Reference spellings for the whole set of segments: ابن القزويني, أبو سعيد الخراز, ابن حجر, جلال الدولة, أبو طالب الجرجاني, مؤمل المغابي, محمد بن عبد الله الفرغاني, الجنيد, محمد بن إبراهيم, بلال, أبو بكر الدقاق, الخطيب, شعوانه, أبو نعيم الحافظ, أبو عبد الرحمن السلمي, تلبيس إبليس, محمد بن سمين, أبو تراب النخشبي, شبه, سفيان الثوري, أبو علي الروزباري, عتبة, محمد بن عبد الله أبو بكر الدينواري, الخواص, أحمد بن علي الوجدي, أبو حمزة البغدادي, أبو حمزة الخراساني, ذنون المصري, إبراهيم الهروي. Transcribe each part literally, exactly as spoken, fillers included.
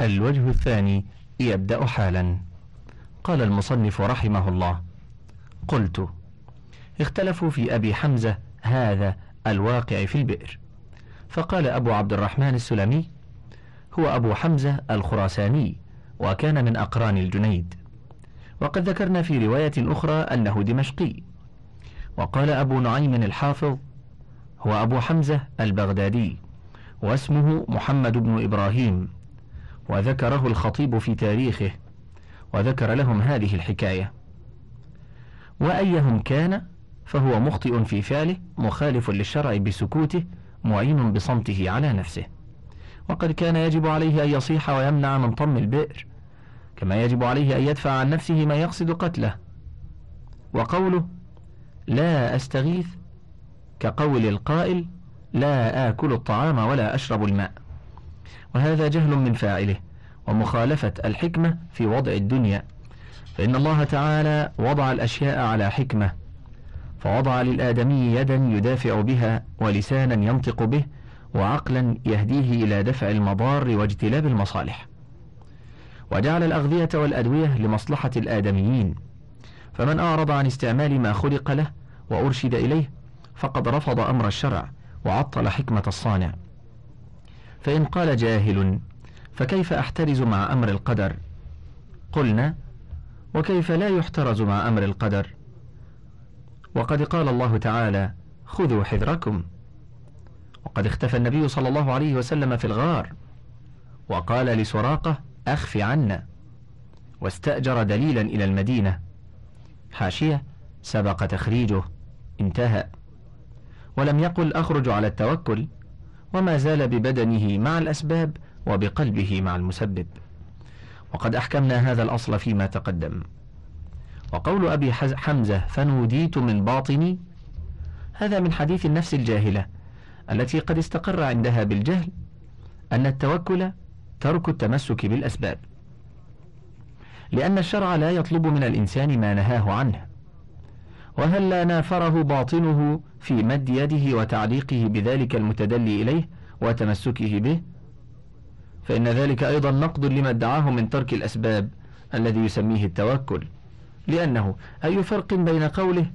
الوجه الثاني يبدأ حالا. قال المصنف رحمه الله: قلت اختلفوا في أبي حمزة هذا الواقع في البئر. فقال أبو عبد الرحمن السلمي: هو أبو حمزة الخراساني وكان من أقران الجنيد، وقد ذكرنا في رواية أخرى أنه دمشقي. وقال أبو نعيم الحافظ: هو أبو حمزة البغدادي واسمه محمد بن إبراهيم، وذكره الخطيب في تاريخه، وذكر لهم هذه الحكاية. وأيهم كان فهو مخطئ في فعله، مخالف للشرع بسكوته، معين بصمته على نفسه، وقد كان يجب عليه أن يصيح ويمنع من طم البئر، كما يجب عليه أن يدفع عن نفسه ما يقصد قتله. وقوله لا أستغيث كقول القائل لا آكل الطعام ولا أشرب الماء، وهذا جهل من فاعله ومخالفة الحكمة في وضع الدنيا، فإن الله تعالى وضع الأشياء على حكمة، فوضع للآدمي يدا يدافع بها، ولسانا ينطق به، وعقلا يهديه إلى دفع المضار واجتلاب المصالح، وجعل الأغذية والأدوية لمصلحة الآدميين، فمن أعرض عن استعمال ما خلق له وأرشد إليه فقد رفض أمر الشرع وعطل حكمة الصانع. فإن قال جاهل فكيف أحترز مع أمر القدر؟ قلنا: وكيف لا يحترز مع أمر القدر؟ وقد قال الله تعالى: خذوا حذركم. وقد اختفى النبي صلى الله عليه وسلم في الغار وقال لسراقة: أخف عنا، واستأجر دليلا إلى المدينة. حاشية: سبق تخريجه، انتهى. ولم يقل أخرج على التوكل، وما زال ببدنه مع الأسباب وبقلبه مع المسبب. وقد أحكمنا هذا الأصل فيما تقدم. وقول أبي حمزة فنوديت من باطني، هذا من حديث النفس الجاهلة التي قد استقر عندها بالجهل أن التوكل ترك التمسك بالأسباب، لأن الشرع لا يطلب من الإنسان ما نهاه عنه. وهل لا نافره باطنه في مد يده وتعليقه بذلك المتدلي إليه وتمسكه به؟ فإن ذلك أيضا نقض لما ادعاه من ترك الأسباب الذي يسميه التوكل، لأنه أي فرق بين قوله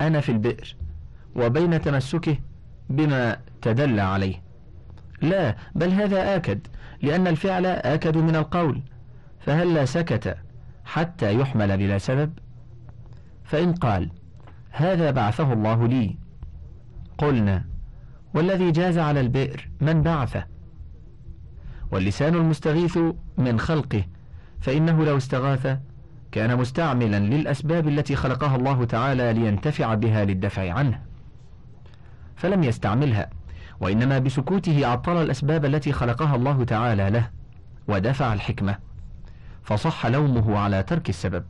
أنا في البئر وبين تمسكه بما تدلى عليه؟ لا، بل هذا آكد، لأن الفعل آكد من القول، فهل لا سكت حتى يحمل بلا سبب؟ فإن قال هذا بعثه الله لي، قلنا: والذي جاز على البئر من بعثه. واللسان المستغيث من خلقه، فإنه لو استغاث كان مستعملا للأسباب التي خلقها الله تعالى لينتفع بها للدفع عنه، فلم يستعملها، وإنما بسكوته عطل الأسباب التي خلقها الله تعالى له ودفع الحكمة، فصح لومه على ترك السبب.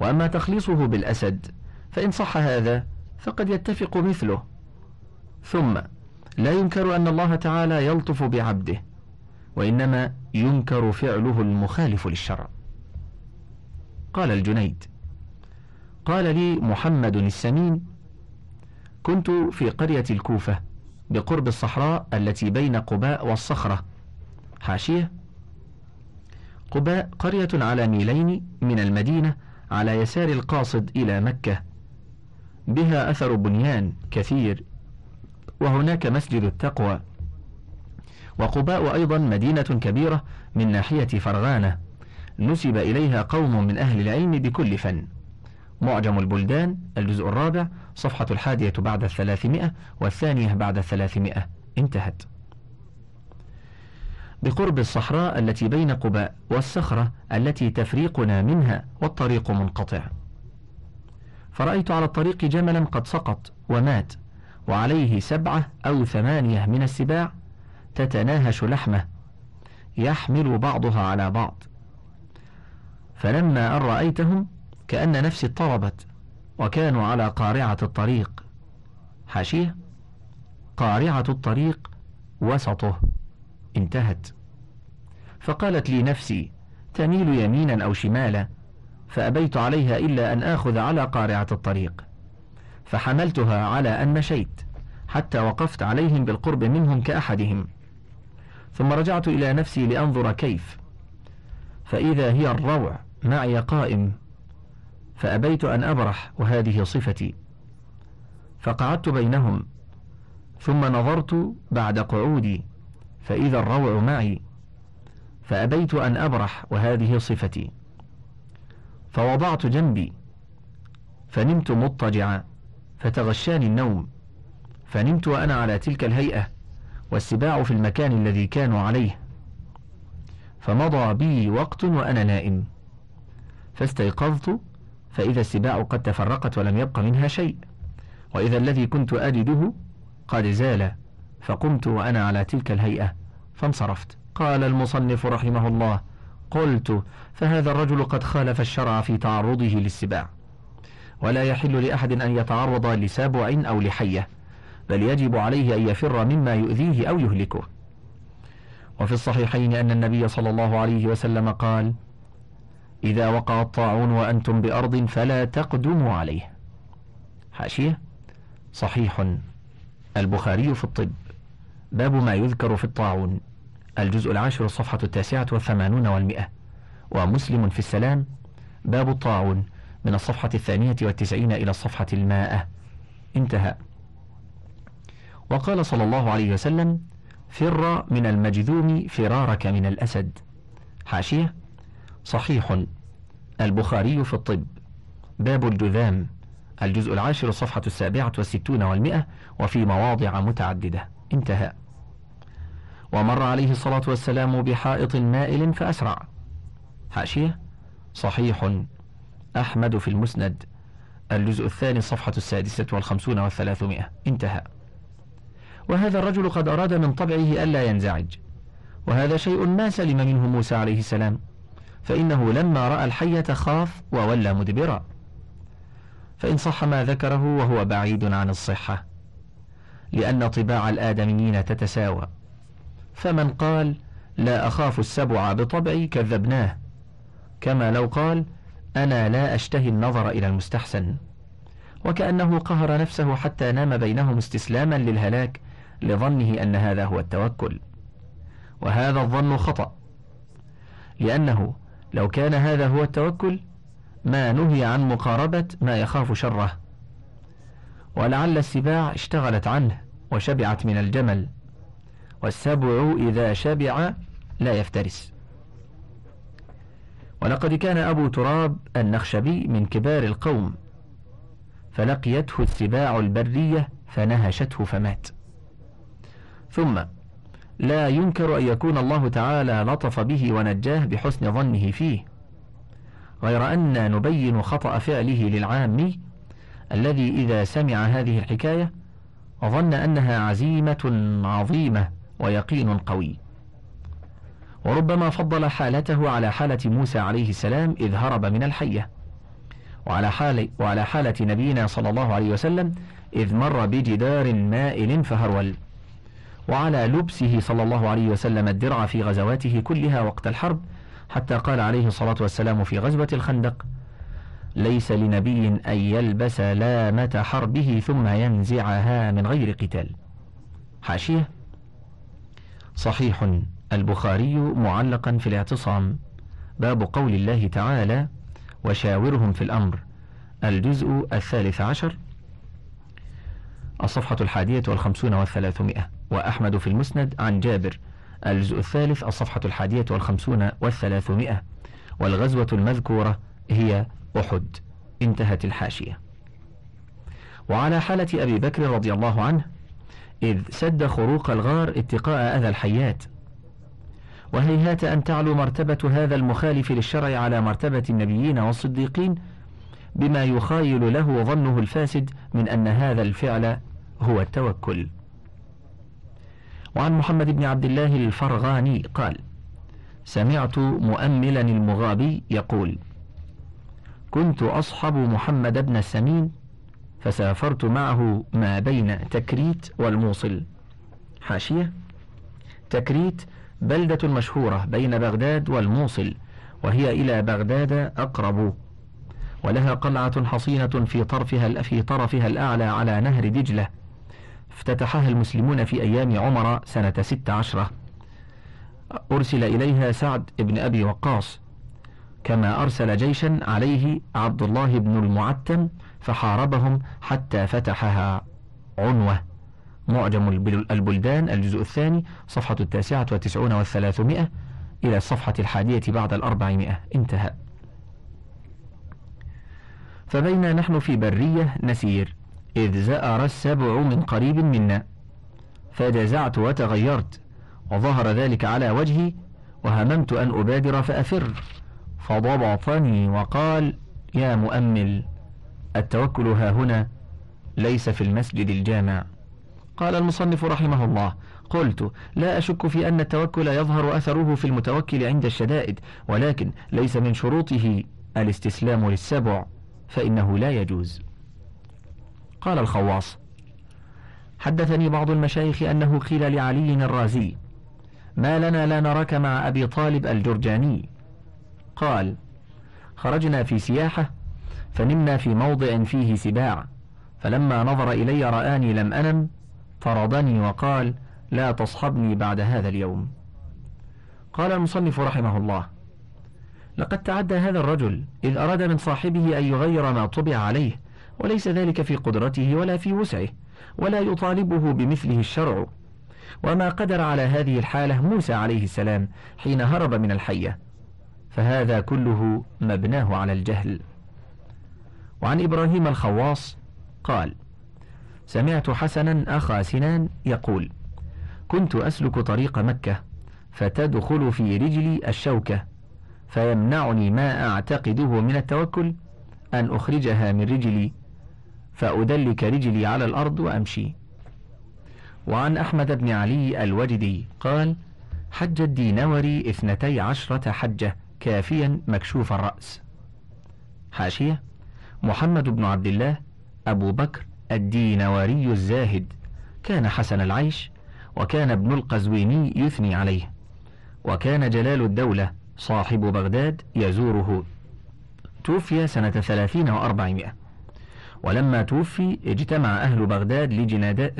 وأما تخليصه بالأسد فإن صح هذا فقد يتفق مثله. ثم لا ينكر أن الله تعالى يلطف بعبده، وإنما ينكر فعله المخالف للشرع. قال الجنيد: قال لي محمد السمين: كنت في قرية الكوفة بقرب الصحراء التي بين قباء والصخرة. حاشية: قباء قرية على ميلين من المدينة على يسار القاصد إلى مكة، بها أثر بنيان كثير، وهناك مسجد التقوى. وقباء أيضا مدينة كبيرة من ناحية فرغانة، نسب إليها قوم من أهل العلم بكل فن. معجم البلدان الجزء الرابع صفحة الحادية بعد الثلاثمائة والثانية بعد الثلاثمائة، انتهت. بقرب الصحراء التي بين قباء والصخرة التي تفريقنا منها، والطريق منقطع. فرأيت على الطريق جملا قد سقط ومات، وعليه سبعة أو ثمانية من السباع تتناهش لحمه، يحمل بعضها على بعض. فلما أن رأيتهم كأن نفسي اضطربت، وكانوا على قارعة الطريق. حاشية: قارعة الطريق وسطه، انتهت. فقالت لي نفسي: تميل يمينا أو شمالا، فأبيت عليها إلا أن آخذ على قارعة الطريق، فحملتها على أن مشيت حتى وقفت عليهم بالقرب منهم كأحدهم، ثم رجعت إلى نفسي لأنظر كيف، فإذا هي الروع معي قائم، فأبيت أن أبرح وهذه صفتي، فقعدت بينهم، ثم نظرت بعد قعودي فإذا الروع معي، فأبيت أن أبرح وهذه صفتي، فوضعت جنبي فنمت مضطجعا، فتغشاني النوم فنمت وأنا على تلك الهيئة، والسباع في المكان الذي كانوا عليه، فمضى بي وقت وأنا نائم، فاستيقظت فإذا السباع قد تفرقت ولم يبق منها شيء، وإذا الذي كنت أجده قد زال، فقمت وأنا على تلك الهيئة فانصرفت. قال المصنف رحمه الله: قلت فهذا الرجل قد خالف الشرع في تعرضه للسباع، ولا يحل لأحد أن يتعرض لسبع أو لحية، بل يجب عليه أن يفر مما يؤذيه أو يهلكه. وفي الصحيحين أن النبي صلى الله عليه وسلم قال: إذا وقع الطاعون وأنتم بأرض فلا تقدموا عليه. حاشية: صحيح البخاري في الطب، باب ما يذكر في الطاعون، الجزء العاشر الصفحة التاسعة والثمانون والمئة. ومسلم في السلام، باب الطاعون، من الصفحة الثانية والتسعين إلى الصفحة المائة، انتهى. وقال صلى الله عليه وسلم: فر من المجذوم فرارك من الأسد. حاشية: صحيح البخاري في الطب، باب الجذام، الجزء العاشر الصفحة السابعة والستون والمئة، وفي مواضع متعددة، انتهى. ومر عليه الصلاة والسلام بحائط مائل فأسرع. حاشية: صحيح أحمد في المسند، الجزء الثاني الصفحة السادسة والخمسون والثلاثمائة، انتهى. وهذا الرجل قد أراد من طبعه ألا ينزعج، وهذا شيء ما سلم منه موسى عليه السلام، فإنه لما رأى الحية خاف وولى مدبرا، فإن صح ما ذكره وهو بعيد عن الصحة، لأن طباع الآدميين تتساوى، فمن قال لا أخاف السبع بطبعي كذبناه، كما لو قال أنا لا أشتهي النظر إلى المستحسن، وكأنه قهر نفسه حتى نام بينهم استسلاما للهلاك لظنه أن هذا هو التوكل. وهذا الظن خطأ، لأنه لو كان هذا هو التوكل ما نهي عن مقاربة ما يخاف شره، ولعل السباع اشتغلت عنه وشبعت من الجمل، والسبع إذا شبع لا يفترس. ولقد كان أبو تراب النخشبي من كبار القوم، فلقيته السباع البرية فنهشته فمات. ثم لا ينكر أن يكون الله تعالى لطف به ونجاه بحسن ظنه فيه، غير أن نبين خطأ فعله للعامي الذي إذا سمع هذه الحكاية وظن أنها عزيمة عظيمة ويقين قوي، وربما فضل حالته على حالة موسى عليه السلام إذ هرب من الحية، وعلى حال وعلى حالة نبينا صلى الله عليه وسلم إذ مر بجدار مائل فهرول، وعلى لبسه صلى الله عليه وسلم الدرع في غزواته كلها وقت الحرب، حتى قال عليه الصلاة والسلام في غزوة الخندق: ليس لنبي أن يلبس لامة حربه ثم ينزعها من غير قتال. حاشية: صحيح البخاري معلقا في الاعتصام، باب قول الله تعالى: وشاورهم في الأمر، الجزء الثالث عشر الصفحة الحادية والخمسون والثلاثمائة. وأحمد في المسند عن جابر، الجزء الثالث الصفحة الحادية والخمسون والثلاثمائة، والغزوة المذكورة هي أحد، انتهت الحاشية. وعلى حالة أبي بكر رضي الله عنه إذ سد خروق الغار اتقاء أذى الحيات، وهيهات أن تعلو مرتبة هذا المخالف للشرع على مرتبة النبيين والصديقين بما يخايل له ظنه الفاسد من أن هذا الفعل هو التوكل. وعن محمد بن عبد الله الفرغاني قال: سمعت مؤملا المغابي يقول: كنت أصحب محمد بن سمين فسافرت معه ما بين تكريت والموصل. حاشية: تكريت بلدة مشهورة بين بغداد والموصل، وهي إلى بغداد أقرب، ولها قلعة حصينة في طرفها في طرفها الأعلى على نهر دجلة، افتتحها المسلمون في أيام عمر سنة ست عشرة، أرسل إليها سعد بن أبي وقاص، كما أرسل جيشا عليه عبد الله بن المعتم فحاربهم حتى فتحها. عنوة، معجم البلدان، الجزء الثاني، صفحة التاسعة والتسعون والثلاثمائة إلى الصفحة الحادية بعد الأربعمائة، انتهى. فبينا نحن في برية نسير إذ زأر السبع من قريب منا، فجزعت وتغيرت، وظهر ذلك على وجهي، وهممت أن أبادر فأفر، فضبطني وقال: يا مؤمل، التوكل ها هنا ليس في المسجد الجامع. قال المصنف رحمه الله: قلت: لا أشك في أن التوكل يظهر أثره في المتوكل عند الشدائد، ولكن ليس من شروطه الاستسلام للسبع، فإنه لا يجوز. قال الخواص: حدثني بعض المشايخ أنه قيل لعلي الرازي: ما لنا لا نراك مع أبي طالب الجرجاني؟ قال: خرجنا في سياحة فنمنا في موضع فيه سباع، فلما نظر إلي رآني لم أنم، طردني وقال: لا تصحبني بعد هذا اليوم. قال المصنف رحمه الله: لقد تعدى هذا الرجل، إذ أراد من صاحبه أن يغير ما طبع عليه، وليس ذلك في قدرته ولا في وسعه، ولا يطالبه بمثله الشرع. وما قدر على هذه الحالة موسى عليه السلام حين هرب من الحية، فهذا كله مبناه على الجهل. وعن إبراهيم الخواص قال: سمعت حسنا أخا سنان يقول: كنت أسلك طريق مكة فتدخل في رجلي الشوكة، فيمنعني ما أعتقده من التوكل أن أخرجها من رجلي، فأدلك رجلي على الأرض وأمشي. وعن أحمد بن علي الوجدي قال: حج الدينوري اثنتي عشرة حجة كافيا مكشوف الرأس. حاشية: محمد بن عبد الله أبو بكر الدينواري الزاهد، كان حسن العيش، وكان ابن القزويني يثني عليه، وكان جلال الدولة صاحب بغداد يزوره. توفي سنة ثلاثين وأربعمائة، ولما توفي اجتمع أهل بغداد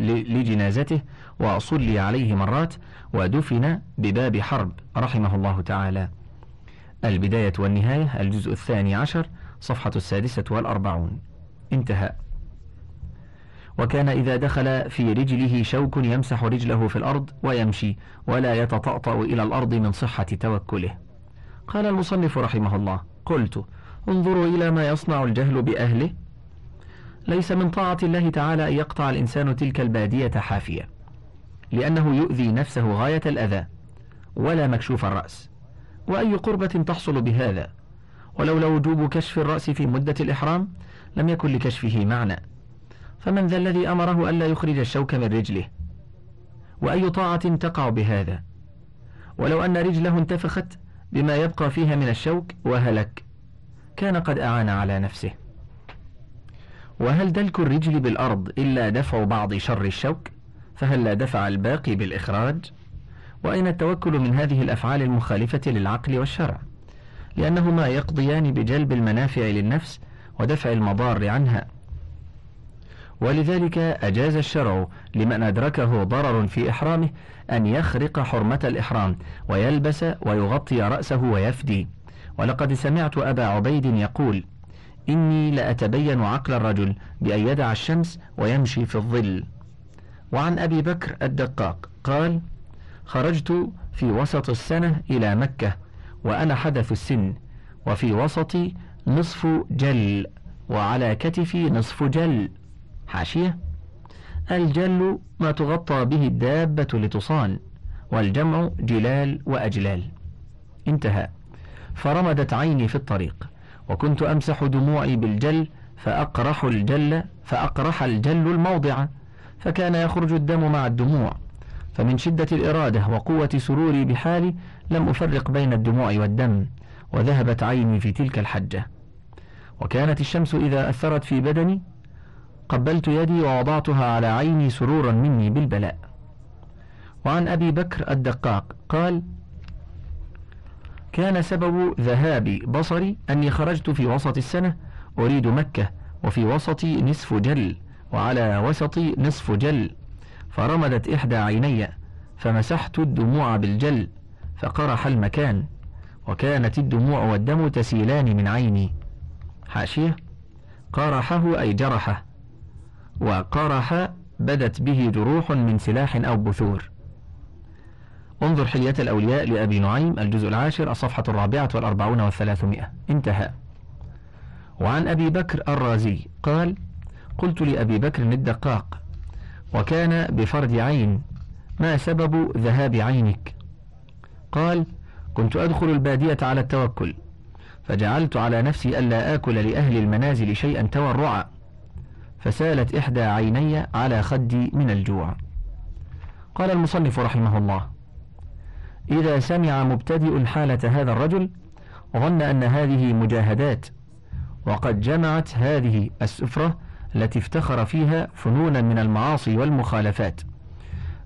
لجنازته وصلي عليه مرات، ودفن بباب حرب رحمه الله تعالى. البداية والنهاية، الجزء الثاني عشر، صفحة السادسة والأربعون، انتهى. وكان إذا دخل في رجله شوك يمسح رجله في الأرض ويمشي، ولا يتطأطأ إلى الأرض من صحة توكله. قال المصنف رحمه الله: قلت: انظروا إلى ما يصنع الجهل بأهله. ليس من طاعة الله تعالى أن يقطع الإنسان تلك البادية حافية، لأنه يؤذي نفسه غاية الأذى، ولا مكشوف الرأس، وأي قربة تحصل بهذا. ولولا وجوب كشف الرأس في مدة الإحرام لم يكن لكشفه معنى، فمن ذا الذي أمره ألا يخرج الشوك من رجله؟ وأي طاعة تقع بهذا؟ ولو أن رجله انتفخت بما يبقى فيها من الشوك وهلك، كان قد أعان على نفسه. وهل دلك الرجل بالأرض إلا دفع بعض شر الشوك؟ فهل لا دفع الباقي بالإخراج؟ وأين التوكل من هذه الأفعال المخالفة للعقل والشرع؟ لأنهما يقضيان بجلب المنافع للنفس ودفع المضار عنها، ولذلك أجاز الشرع لمن أدركه ضرر في إحرامه أن يخرق حرمة الإحرام ويلبس ويغطي رأسه ويفدي. ولقد سمعت أبا عبيد يقول: إني لأتبين عقل الرجل بأن يدع الشمس ويمشي في الظل. وعن أبي بكر الدقاق قال: خرجت في وسط السنة إلى مكة وأنا حدث السن، وفي وسطي نصف جل، وعلى كتفي نصف جل. حاشية: الجل ما تغطى به الدابة لتصان، والجمع جلال وأجلال، انتهى. فرمدت عيني في الطريق، وكنت أمسح دموعي بالجل، فأقرح الجل فأقرح الجل الموضع، فكان يخرج الدم مع الدموع، فمن شدة الإرادة وقوة سروري بحالي لم أفرق بين الدموع والدم، وذهبت عيني في تلك الحجة. وكانت الشمس إذا أثرت في بدني قبلت يدي ووضعتها على عيني سرورا مني بالبلاء. وعن أبي بكر الدقاق قال: كان سبب ذهابي بصري أني خرجت في وسط السنة أريد مكة، وفي وسطي نصف جل، وعلى وسطي نصف جل، فرمدت إحدى عيني، فمسحت الدموع بالجل، فقرح المكان، وكانت الدموع والدم تسيلان من عيني. حاشية: قرحه أي جرحه، وقرح بدت به جروح من سلاح أو بثور. انظر حلية الأولياء لأبي نعيم الجزء العاشر الصفحة الرابعة والأربعون والثلاثمائة. انتهى. وعن أبي بكر الرازي قال: قلت لأبي بكر الدقاق: وكان بفرد عين، ما سبب ذهاب عينك؟ قال: كنت أدخل البادية على التوكل، فجعلت على نفسي ألا آكل لأهل المنازل شيئا تورعا، فسالت إحدى عيني على خدي من الجوع. قال المصنف رحمه الله: إذا سمع مبتدئ حالة هذا الرجل ظن أن هذه مجاهدات، وقد جمعت هذه السفرة التي افتخر فيها فنونا من المعاصي والمخالفات،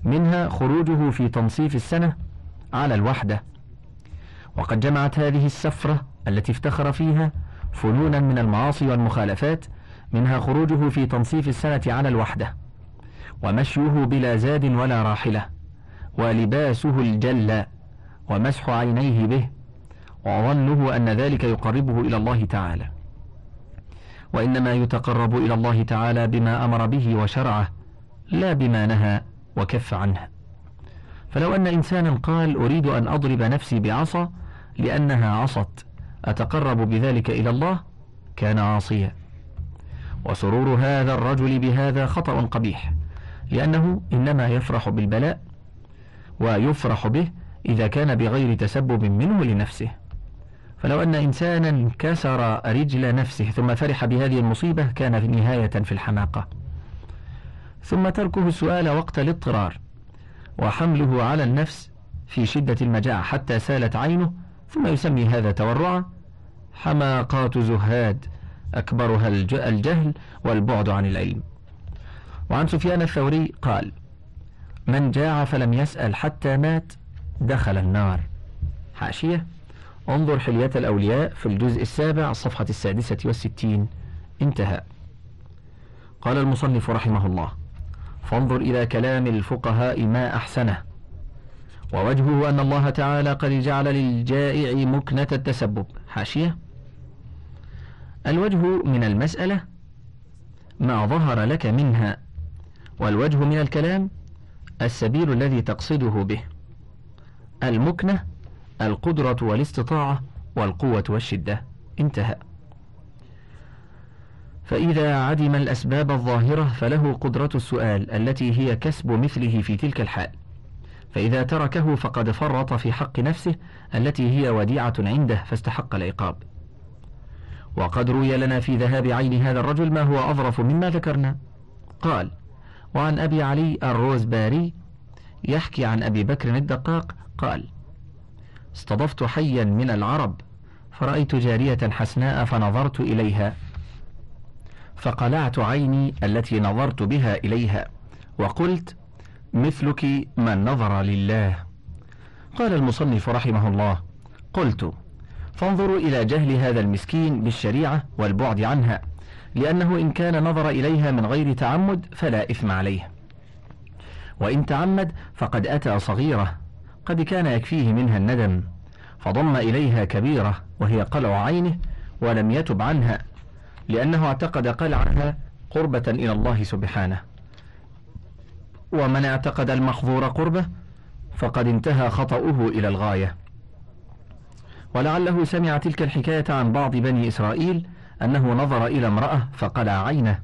منها خروجه في تنصيف السنة على الوحدة، وقد جمعت هذه السفرة التي افتخر فيها فنونا من المعاصي والمخالفات منها خروجه في تنصيف السنة على الوحدة، ومشيه بلا زاد ولا راحلة، ولباسه الجلة، ومسح عينيه به، وظنه أن ذلك يقربه إلى الله تعالى، وإنما يتقرب إلى الله تعالى بما أمر به وشرعه، لا بما نهى وكف عنه. فلو أن إنسانا قال: أريد أن أضرب نفسي بعصا لأنها عصت، أتقرب بذلك إلى الله، كان عاصيا. وسرور هذا الرجل بهذا خطأ قبيح، لأنه إنما يفرح بالبلاء، ويفرح به إذا كان بغير تسبب منه لنفسه. فلو أن إنسانا كسر رجل نفسه ثم فرح بهذه المصيبة، كان في نهاية في الحماقة. ثم تركه السؤال وقت الاضطرار، وحمله على النفس في شدة المجاعة حتى سالت عينه، ثم يسمي هذا تورعا. حماقات زهاد أكبرها الجهل والبعد عن العلم. وعن سفيان الثوري قال: من جاع فلم يسأل حتى مات دخل النار. حاشية: انظر حلية الأولياء في الجزء السابع الصفحة السادسة والستين. انتهى. قال المصنف رحمه الله: فانظر إلى كلام الفقهاء ما أحسنه، ووجهه أن الله تعالى قد جعل للجائع مكنة التسبب. حاشية: الوجه من المسألة ما ظهر لك منها، والوجه من الكلام السبيل الذي تقصده به، المكنة القدرة والاستطاعة والقوة والشدة. انتهى. فإذا عدم الأسباب الظاهرة فله قدرة السؤال التي هي كسب مثله في تلك الحال، فإذا تركه فقد فرط في حق نفسه التي هي وديعة عنده، فاستحق العقاب. وقد روي لنا في ذهاب عين هذا الرجل ما هو أظرف مما ذكرنا. قال: وعن أبي علي الروزباري يحكي عن أبي بكر الدقاق قال: استضفت حيا من العرب فرأيت جارية حسناء، فنظرت إليها فقلعت عيني التي نظرت بها إليها، وقلت: مثلك من نظر لله. قال المصنف رحمه الله: قلت: فانظروا إلى جهل هذا المسكين بالشريعة والبعد عنها، لأنه إن كان نظر إليها من غير تعمد فلا إثم عليه، وإن تعمد فقد أتى صغيرة قد كان يكفيه منها الندم، فضم إليها كبيرة وهي قلع عينه ولم يتب عنها، لأنه اعتقد قلعها قربة إلى الله سبحانه، ومن اعتقد المحظور قربة فقد انتهى خطأه إلى الغاية. ولعله سمع تلك الحكاية عن بعض بني إسرائيل أنه نظر إلى امرأة فقلع عينه،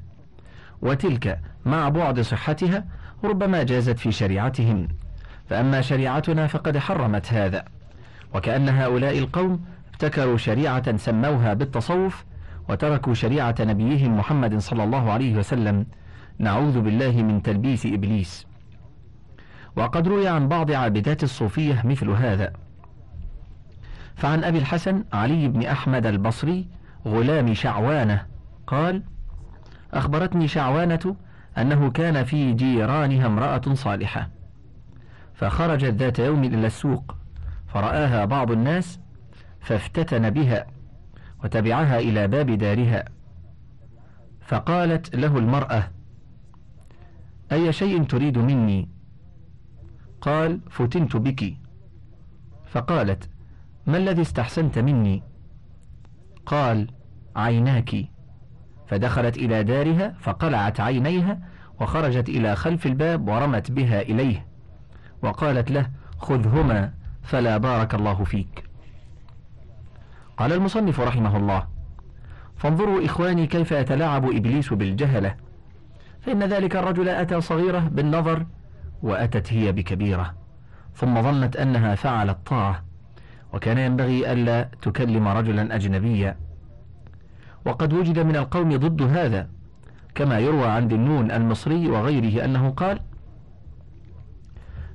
وتلك مع بعد صحتها ربما جازت في شريعتهم، فأما شريعتنا فقد حرمت هذا. وكأن هؤلاء القوم ابتكروا شريعة سموها بالتصوف، وتركوا شريعة نبيهم محمد صلى الله عليه وسلم، نعوذ بالله من تلبيس إبليس. وقد روي عن بعض عابدات الصوفية مثل هذا. فعن أبي الحسن علي بن أحمد البصري غلام شعوانه قال: أخبرتني شعوانة أنه كان في جيرانها امرأة صالحة، فخرجت ذات يوم إلى السوق، فرآها بعض الناس فافتتن بها، وتبعها إلى باب دارها، فقالت له المرأة: أي شيء تريد مني؟ قال: فتنت بك. فقالت: ما الذي استحسنت مني؟ قال: عيناك. فدخلت إلى دارها فقلعت عينيها وخرجت إلى خلف الباب ورمت بها إليه، وقالت له: خذهما فلا بارك الله فيك. قال المصنف رحمه الله: فانظروا إخواني كيف يتلاعب إبليس بالجهلة، فإن ذلك الرجل أتى صغيرة بالنظر وأتت هي بكبيرة، ثم ظنت أنها فعلت طاعة، وكان ينبغي ألا تكلم رجلا أجنبيا. وقد وجد من القوم ضد هذا، كما يروى عن ذنون المصري وغيره أنه قال: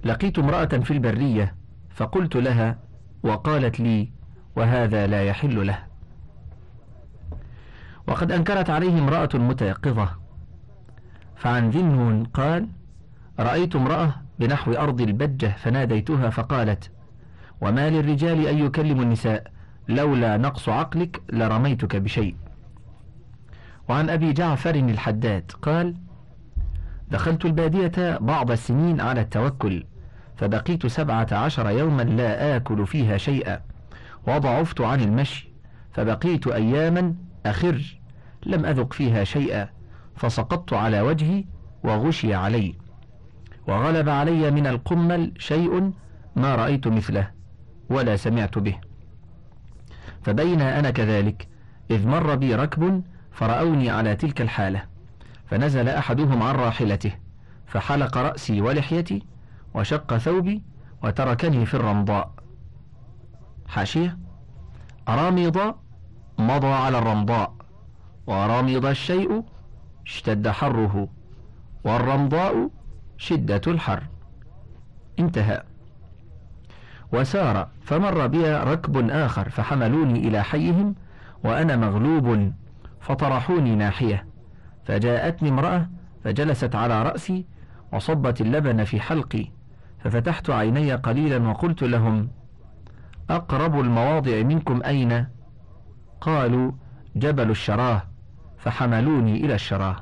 لقيت امرأة في البرية فقلت لها وقالت لي: وهذا لا يحل له. وقد أنكرت عليه امرأة متيقظة، فعن ذنون قال: رأيت امرأة بنحو أرض البجة فناديتها فقالت: وما للرجال أن يكلموا النساء، لولا نقص عقلك لرميتك بشيء. وعن أبي جعفر الحداد قال: دخلت البادية بعض السنين على التوكل، فبقيت سبعة عشر يوما لا آكل فيها شيئا، وضعفت عن المشي، فبقيت أياما أخر لم أذق فيها شيئا، فسقطت على وجهي وغشي علي، وغلب علي من القمل شيء ما رأيت مثله ولا سمعت به. فبين أنا كذلك إذ مر بي ركب فرأوني على تلك الحالة، فنزل أحدهم عن راحلته فحلق رأسي ولحيتي وشق ثوبي وتركني في الرمضاء. حاشية: أرامض مضى على الرمضاء، وأرامض الشيء اشتد حره، والرمضاء شدة الحر. انتهى. وسار فمر بي ركب آخر فحملوني إلى حيهم وأنا مغلوب فطرحوني ناحية، فجاءتني امرأة فجلست على رأسي وصبت اللبن في حلقي، ففتحت عيني قليلا وقلت لهم: أقرب المواضع منكم أين؟ قالوا: جبل الشراه، فحملوني إلى الشراه.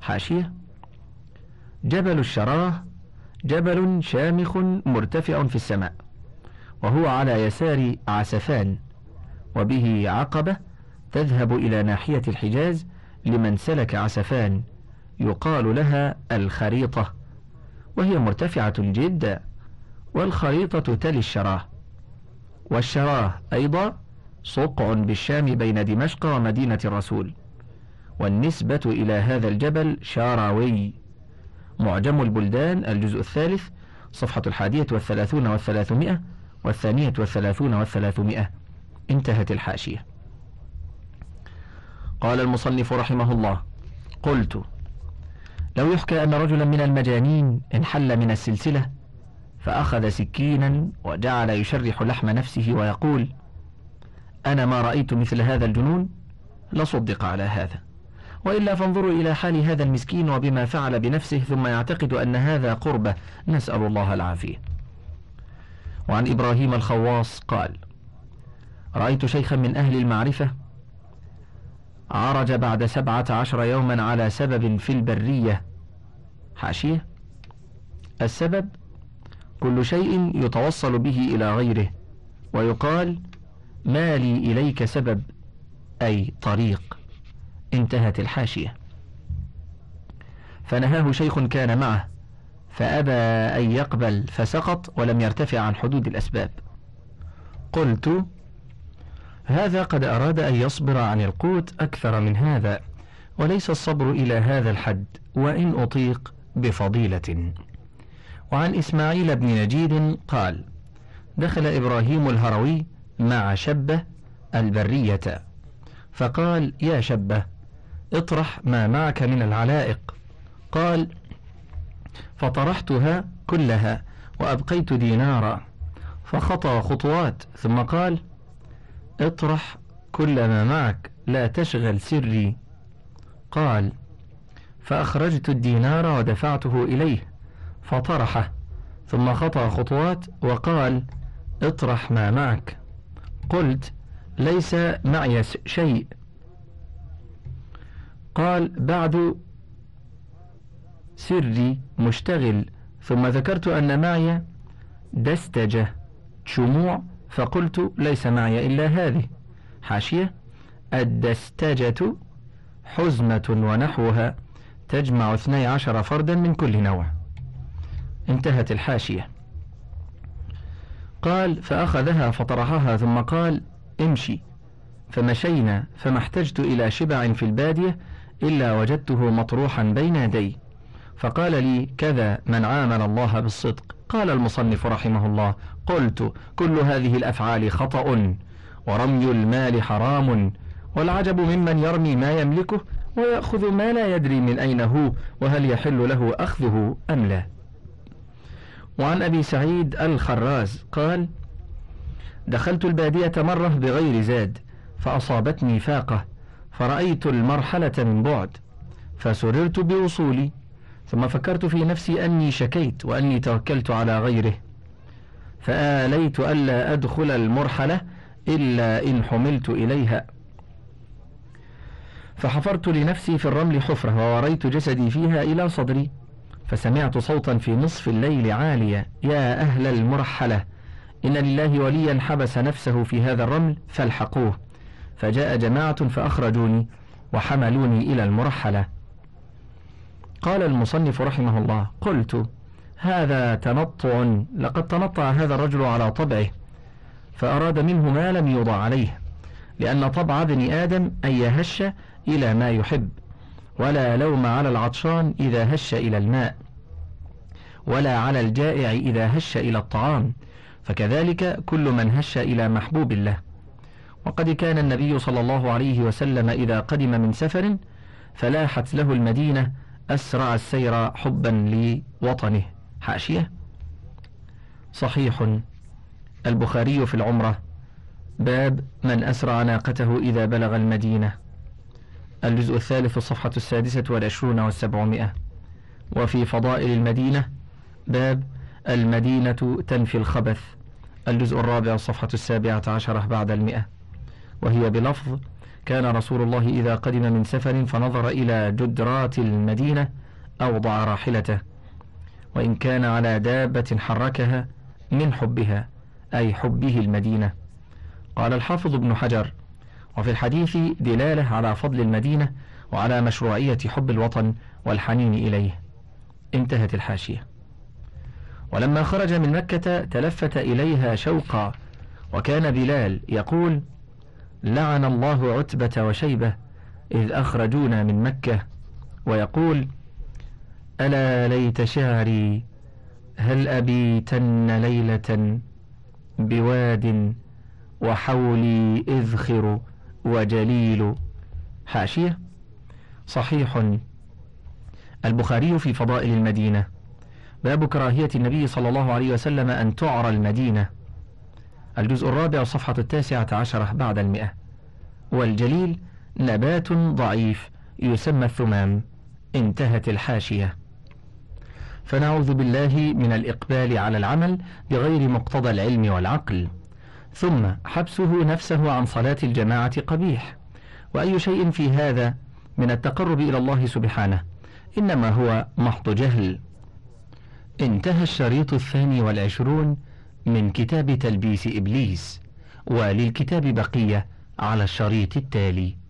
حاشية: جبل الشراه جبل شامخ مرتفع في السماء، وهو على يسار عسفان، وبه عقبة تذهب إلى ناحية الحجاز لمن سلك عسفان، يقال لها الخريطة، وهي مرتفعة جدا، والخريطة تلي الشراه. والشراه أيضا صقع بالشام بين دمشق ومدينة الرسول، والنسبة إلى هذا الجبل شاراوي. معجم البلدان الجزء الثالث صفحة الحادية والثلاثون والثلاثمائة والثانية والثلاثون والثلاثمائة. انتهت الحاشية. قال المصنف رحمه الله: قلت: لو يحكى أن رجلا من المجانين انحل من السلسلة فأخذ سكينا وجعل يشرح لحم نفسه ويقول: أنا ما رأيت مثل هذا الجنون، لصدق على هذا، وإلا فانظروا إلى حال هذا المسكين وبما فعل بنفسه، ثم يعتقد أن هذا قربة، نسأل الله العافية. وعن إبراهيم الخواص قال: رأيت شيخا من أهل المعرفة عرج بعد سبعة عشر يوما على سبب في البرية. حاشية: السبب كل شيء يتوصل به إلى غيره، ويقال: ما لي إليك سبب، أي طريق. انتهت الحاشية. فنهاه شيخ كان معه فأبى أن يقبل، فسقط ولم يرتفع عن حدود الأسباب. قلت: هذا قد أراد أن يصبر عن القوت أكثر من هذا، وليس الصبر إلى هذا الحد وإن أطيق بفضيلة. وعن إسماعيل بن نجيد قال: دخل إبراهيم الهروي مع شبه البرية فقال: يا شبه، اطرح ما معك من العلائق. قال: فطرحتها كلها وأبقيت دينارا، فخطى خطوات ثم قال: اطرح كل ما معك لا تشغل سري. قال: فأخرجت الدينار ودفعته إليه فطرحه، ثم خطى خطوات وقال: اطرح ما معك. قلت: ليس معي شيء. قال: بعد سري مشتغل، ثم ذكرت أن معي دستجة شموع، فقلت ليس معي إلا هذه. حاشية: الدستجة حزمة ونحوها تجمع اثني عشر فردا من كل نوع. انتهت الحاشية. قال: فأخذها فطرحها ثم قال: امشي. فمشينا، فما احتجت إلى شبع في البادية إلا وجدته مطروحا بين يدي، فقال لي: كذا من عامل الله بالصدق. قال المصنف رحمه الله: قلت: كل هذه الأفعال خطأ، ورمي المال حرام، والعجب ممن يرمي ما يملكه ويأخذ ما لا يدري من أين هو، وهل يحل له أخذه أم لا. وعن أبي سعيد الخراز قال: دخلت البادية مرة بغير زاد، فأصابتني فاقة، فرأيت المرحلة من بعد، فسررت بوصولي، ثم فكرت في نفسي أني شكيت وأني توكلت على غيره، فآليت ألا أدخل المرحلة إلا إن حملت إليها، فحفرت لنفسي في الرمل حفرة، ووريت جسدي فيها إلى صدري، فسمعت صوتا في نصف الليل عاليا: يا أهل المرحلة، إن لله وليا حبس نفسه في هذا الرمل فالحقوه. فجاء جماعة فأخرجوني وحملوني إلى المرحلة. قال المصنف رحمه الله: قلت: هذا تنطع، لقد تنطع هذا الرجل على طبعه، فأراد منه ما لم يوضع عليه، لأن طبع ابن آدم أن يهش إلى ما يحب، ولا لوم على العطشان إذا هش إلى الماء، ولا على الجائع إذا هش إلى الطعام، فكذلك كل من هش إلى محبوب الله. وقد كان النبي صلى الله عليه وسلم إذا قدم من سفر فلاحت له المدينة أسرع السير حبا لوطنه. حاشية: صحيح البخاري في العمرة، باب من أسرع ناقته إذا بلغ المدينة، الجزء الثالث، الصفحة السادسة والعشرون والسبعمائة. وفي فضائل المدينة، باب المدينة تنفي الخبث، الجزء الرابع، الصفحة السابعة عشرة بعد المئة، وهي بلفظ: كان رسول الله إذا قدم من سفر فنظر إلى جدرات المدينة أوضع راحلته، وإن كان على دابة حركها من حبها، أي حبه المدينة. قال الحافظ ابن حجر: وفي الحديث دلالة على فضل المدينة وعلى مشروعية حب الوطن والحنين إليه. انتهت الحاشية. ولما خرج من مكة تلفت إليها شوقا، وكان بلال يقول: لعن الله عتبة وشيبة إذ أخرجونا من مكة، ويقول: ألا ليت شعري هل أبيتن ليلة بواد وحولي إذخر وجليل. حاشية: صحيح البخاري في فضائل المدينة، باب كراهية النبي صلى الله عليه وسلم أن تعرى المدينة، الجزء الرابع، الصفحة التاسعة عشرة بعد المئة. والجليل نبات ضعيف يسمى الثمام. انتهت الحاشية. فنعوذ بالله من الإقبال على العمل بغير مقتضى العلم والعقل، ثم حبسه نفسه عن صلاة الجماعة قبيح، وأي شيء في هذا من التقرب إلى الله سبحانه، إنما هو محض جهل. انتهى الشريط الثاني والعشرون من كتاب تلبيس إبليس، وللكتاب بقية على الشريط التالي.